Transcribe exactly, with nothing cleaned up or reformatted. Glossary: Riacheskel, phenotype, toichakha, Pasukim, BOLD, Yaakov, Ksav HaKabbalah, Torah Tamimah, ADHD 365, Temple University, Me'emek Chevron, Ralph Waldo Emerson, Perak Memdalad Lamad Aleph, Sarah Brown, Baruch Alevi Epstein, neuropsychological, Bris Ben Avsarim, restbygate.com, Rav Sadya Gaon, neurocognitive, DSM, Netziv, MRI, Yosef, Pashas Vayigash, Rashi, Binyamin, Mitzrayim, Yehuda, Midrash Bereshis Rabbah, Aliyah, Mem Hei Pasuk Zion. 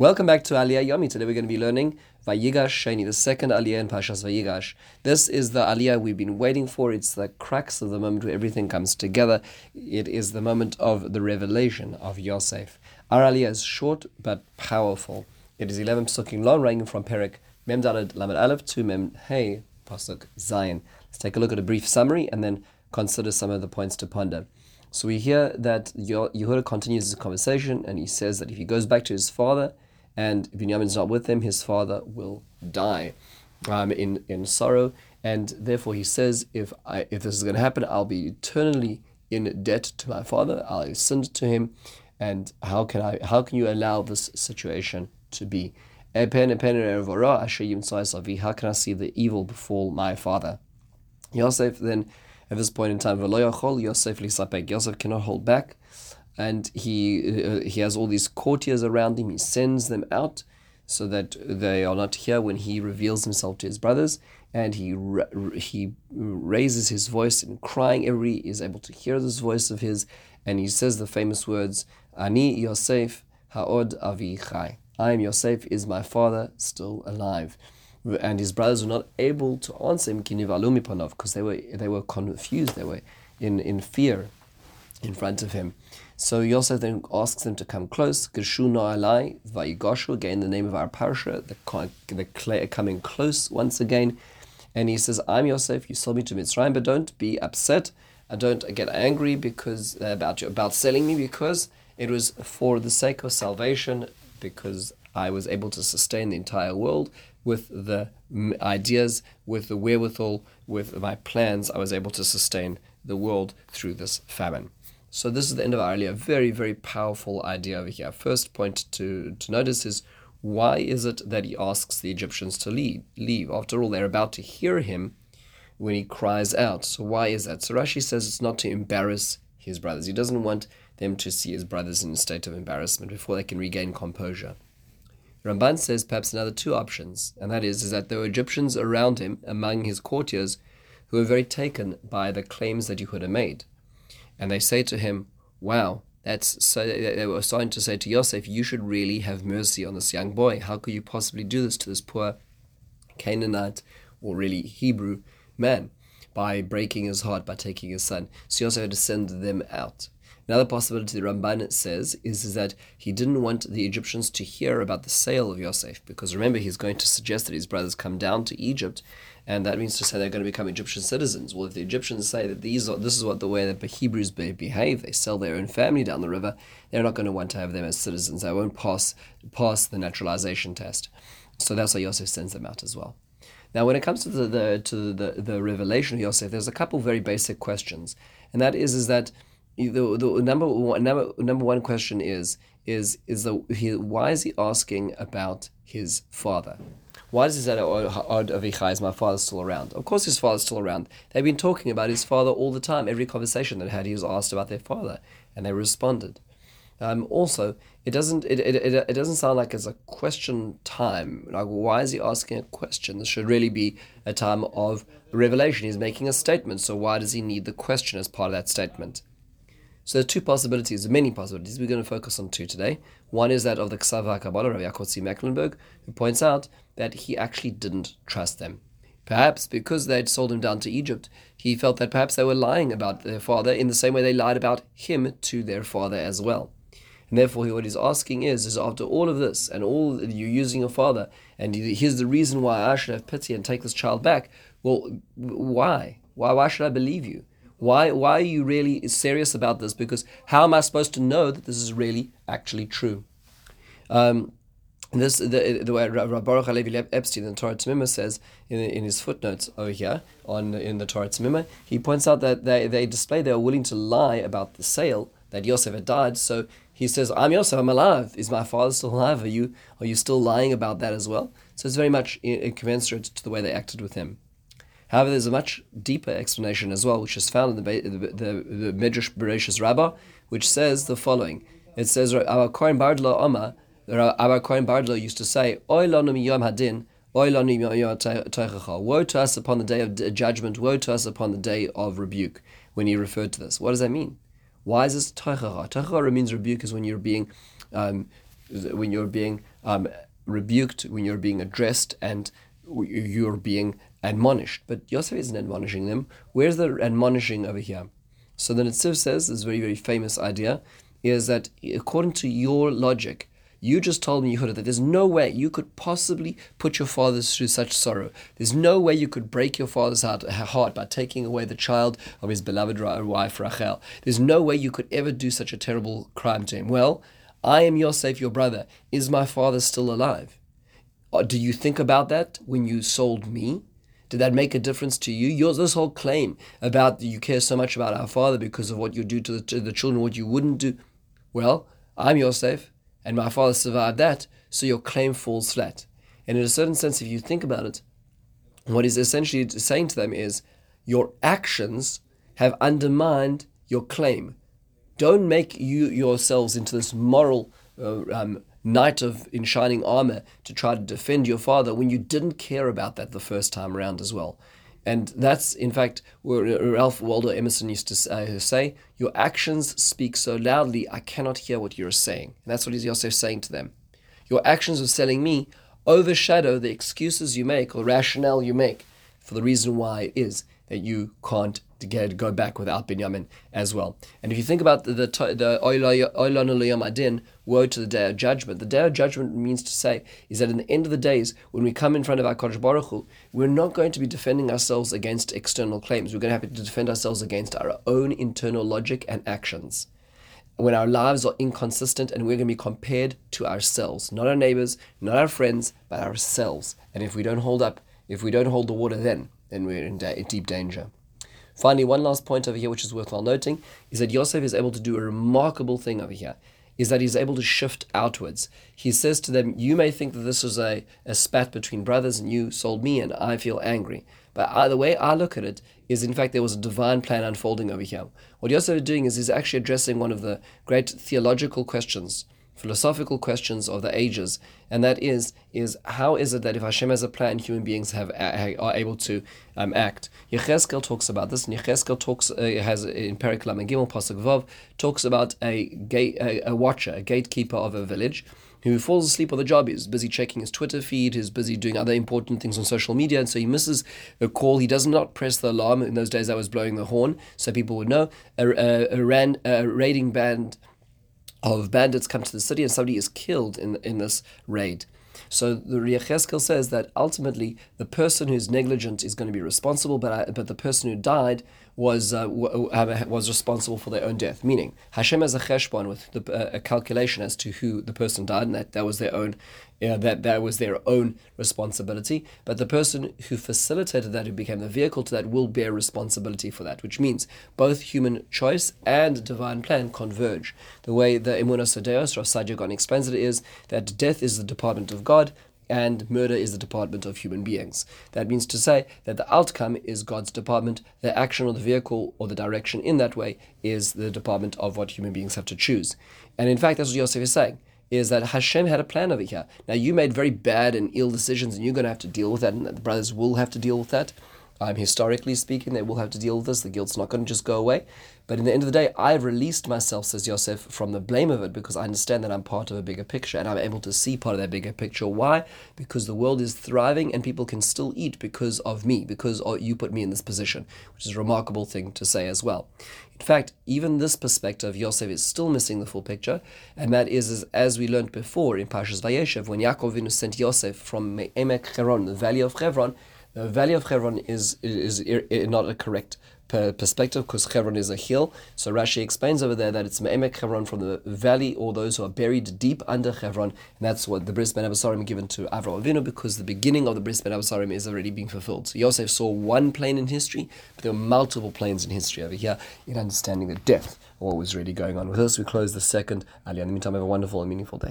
Welcome back to Aliyah Yomi. Today we're going to be learning Vayigash Sheni, the second Aliyah in Pashas Vayigash. This is the Aliyah we've been waiting for. It's the crux of the moment where everything comes together. It is the moment of the revelation of Yosef. Our Aliyah is short but powerful. It is eleven pasukim long, ranging from Perak Memdalad Lamad Aleph to Mem Hei Pasuk Zion. Let's take a look at a brief summary and then consider some of the points to ponder. So we hear that Yehuda continues his conversation, and he says that if he goes back to his father and Binyamin is not with him, his father will die um, in, in sorrow. And therefore he says, if I, if this is going to happen, I'll be eternally in debt to my father. I'll send to him. And how can I? How can you allow this situation to be? How can I see the evil befall my father? Yosef then, at this point in time, Yosef cannot hold back, and he uh, he has all these courtiers around him. He sends them out so that they are not here when he reveals himself to his brothers, and he ra- he raises his voice in crying. Every is able to hear this voice of his, and he says the famous words, "Ani Yosef haod avi chai." I am Yosef, is my father still alive? And his brothers were not able to answer him, because they were they were confused, they were in, in fear in front of him. So Yosef then asks them to come close. Again, the name of our parasha, the, the coming close once again. And he says, I'm Yosef, you sold me to Mitzrayim, but don't be upset. I don't get angry because about you about selling me, because it was for the sake of salvation, because I was able to sustain the entire world with the ideas, with the wherewithal, with my plans. I was able to sustain the world through this famine. So this is the end of our Aliyah. Very, very powerful idea over here. First point to, to notice is, why is it that he asks the Egyptians to leave? leave? After all, they're about to hear him when he cries out. So why is that? So Rashi says it's not to embarrass his brothers. He doesn't want them to see his brothers in a state of embarrassment before they can regain composure. Ramban says perhaps another two options, and that is, is that there were Egyptians around him, among his courtiers, who were very taken by the claims that Yehuda made. And they say to him, wow, that's so, they were starting to say to Yosef, you should really have mercy on this young boy. How could you possibly do this to this poor Canaanite, or really Hebrew man, by breaking his heart, by taking his son? So Yosef had to send them out. Another possibility the Ramban says is, is that he didn't want the Egyptians to hear about the sale of Yosef, because remember, he's going to suggest that his brothers come down to Egypt, and that means to say they're going to become Egyptian citizens. Well, if the Egyptians say that these are, this is what the way that the Hebrews behave, they sell their own family down the river, they're not going to want to have them as citizens. They won't pass, pass the naturalization test. So that's why Yosef sends them out as well. Now, when it comes to the, the to the, the revelation of Yosef, there's a couple very basic questions, and that is, is that The, the number one number, number one question is is is the he, why is he asking about his father? Why does he say, "Od Avichai, is my father still around?" Of course, his father's still around. They've been talking about his father all the time. Every conversation that had, he was asked about their father, and they responded. Um, also, it doesn't it, it it it doesn't sound like it's a question time. Like, why is he asking a question? This should really be a time of revelation. He's making a statement, so why does he need the question as part of that statement? So there are two possibilities, many possibilities. We're going to focus on two today. One is that of the Ksav HaKabbalah, Rabbi Akhazi Mecklenburg, who points out that he actually didn't trust them. Perhaps because they had sold him down to Egypt, he felt that perhaps they were lying about their father in the same way they lied about him to their father as well. And therefore, what he's asking is, is after all of this, and all you're using your father, and here's the reason why I should have pity and take this child back. Well, why? Why, why should I believe you? Why why are you really serious about this? Because how am I supposed to know that this is really actually true? Um, this the, the way Baruch Alevi Epstein in the Torah Tamimah says in, in his footnotes over here on in the Torah Tamimah, he points out that they, they display they are willing to lie about the sale, that Yosef had died. So he says, I'm Yosef, I'm alive. Is my father still alive? Are you are you still lying about that as well? So it's very much commensurate to the way they acted with him. However, there's a much deeper explanation as well, which is found in the the, the, the Midrash Bereshis Rabbah, which says the following. It says, Abba Korim Baradloh Oma, Abba Korim Baradloh used to say, Oy lanu miyom hadin, oy lanu miyom toichakha. Woe to us upon the day of judgment, woe to us upon the day of rebuke, when he referred to this. What does that mean? Why is this toichakha? Toichakha means rebuke is when you're being um, when you're being um, rebuked, when you're being addressed, and you're being admonished. But Yosef isn't admonishing them. Where's the admonishing over here? So the Netziv says, this very, very famous idea, is that according to your logic, you just told me, Yehuda, that there's no way you could possibly put your father through such sorrow. There's no way you could break your father's heart, heart by taking away the child of his beloved wife, Rachel. There's no way you could ever do such a terrible crime to him. Well, I am Yosef, your brother. Is my father still alive? Or do you think about that when you sold me? Did that make a difference to you? Yours, this whole claim about you care so much about our father because of what you do to the, to the children, what you wouldn't do. Well, I'm Yosef, and my father survived that, so your claim falls flat. And in a certain sense, if you think about it, what he's essentially saying to them is, your actions have undermined your claim. Don't make you yourselves into this moral uh, um, knight of in shining armor to try to defend your father when you didn't care about that the first time around as well. And that's, in fact, where Ralph Waldo Emerson used to say, your actions speak so loudly, I cannot hear what you're saying. And that's what he's also saying to them. Your actions of selling me overshadow the excuses you make or rationale you make for the reason why it is that you can't get, go back without Binyamin as well. And if you think about the the, the Oilon Yom Adin, woe to the Day of Judgment. The Day of Judgment means to say is that in the end of the days, when we come in front of our Kodosh Baruch Hu, we're not going to be defending ourselves against external claims. We're going to have to defend ourselves against our own internal logic and actions. When our lives are inconsistent and we're going to be compared to ourselves, not our neighbors, not our friends, but ourselves. And if we don't hold up, if we don't hold the water then, then we're in da- deep danger. Finally, one last point over here, which is worthwhile noting, is that Yosef is able to do a remarkable thing over here, is that he's able to shift outwards. He says to them, you may think that this is a, a spat between brothers and you sold me and I feel angry. But I, the way I look at it is, in fact, there was a divine plan unfolding over here. What Yosef is doing is he's actually addressing one of the great theological questions, philosophical questions of the ages, and that is, is how is it that if Hashem has a plan, human beings have are able to um, act? Yechezkel talks about this, and Yechezkel talks, uh, has in Perak Memdalad Pasuk Vav, talks about a, gate, a, a watcher, a gatekeeper of a village, who falls asleep on the job. He's busy checking his Twitter feed, he's busy doing other important things on social media, and so he misses a call. He does not press the alarm. In those days, I was blowing the horn, so people would know. A, a, a, ran, a raiding band of bandits come to the city and somebody is killed in in this raid. So the Riacheskel says that ultimately the person who's negligent is going to be responsible, but I, but the person who died was uh, w- uh, was responsible for their own death. Meaning Hashem has a cheshbon with the, uh, a calculation as to who the person died, and that, that was their own uh, that that was their own responsibility. But the person who facilitated that, who became the vehicle to that, will bear responsibility for that. Which means both human choice and divine plan converge. The way the Emunos Hadeos, Rav Sadya Gaon, explains it is that death is the department of God, and murder is the department of human beings. That means to say that the outcome is God's department, the action or the vehicle or the direction in that way is the department of what human beings have to choose. And in fact, that's what Yosef is saying, is that Hashem had a plan over here. Now, you made very bad and ill decisions, and you're going to have to deal with that, and the brothers will have to deal with that. Um, historically speaking, they will have to deal with this. The guilt's not going to just go away. But in the end of the day, I've released myself, says Yosef, from the blame of it because I understand that I'm part of a bigger picture and I'm able to see part of that bigger picture. Why? Because the world is thriving and people can still eat because of me, because you put me in this position, which is a remarkable thing to say as well. In fact, even this perspective, Yosef is still missing the full picture, and that is, is as we learned before in Pashas Vayeshev, when Yaakov Avinu sent Yosef from Me'emek Chevron, the Valley of Chevron. The Valley of Chevron is is, is not a correct per perspective because Chevron is a hill. So Rashi explains over there that it's Me'emek Chevron from the valley, or those who are buried deep under Chevron. And that's what the Bris Ben Avsarim given to Avra Avinu, because the beginning of the Bris Ben Avsarim is already being fulfilled. So Yosef saw one plane in history, but there were multiple planes in history over here in understanding the depth of what was really going on. With this, we close the second Aliyah. In the meantime, have a wonderful and meaningful day.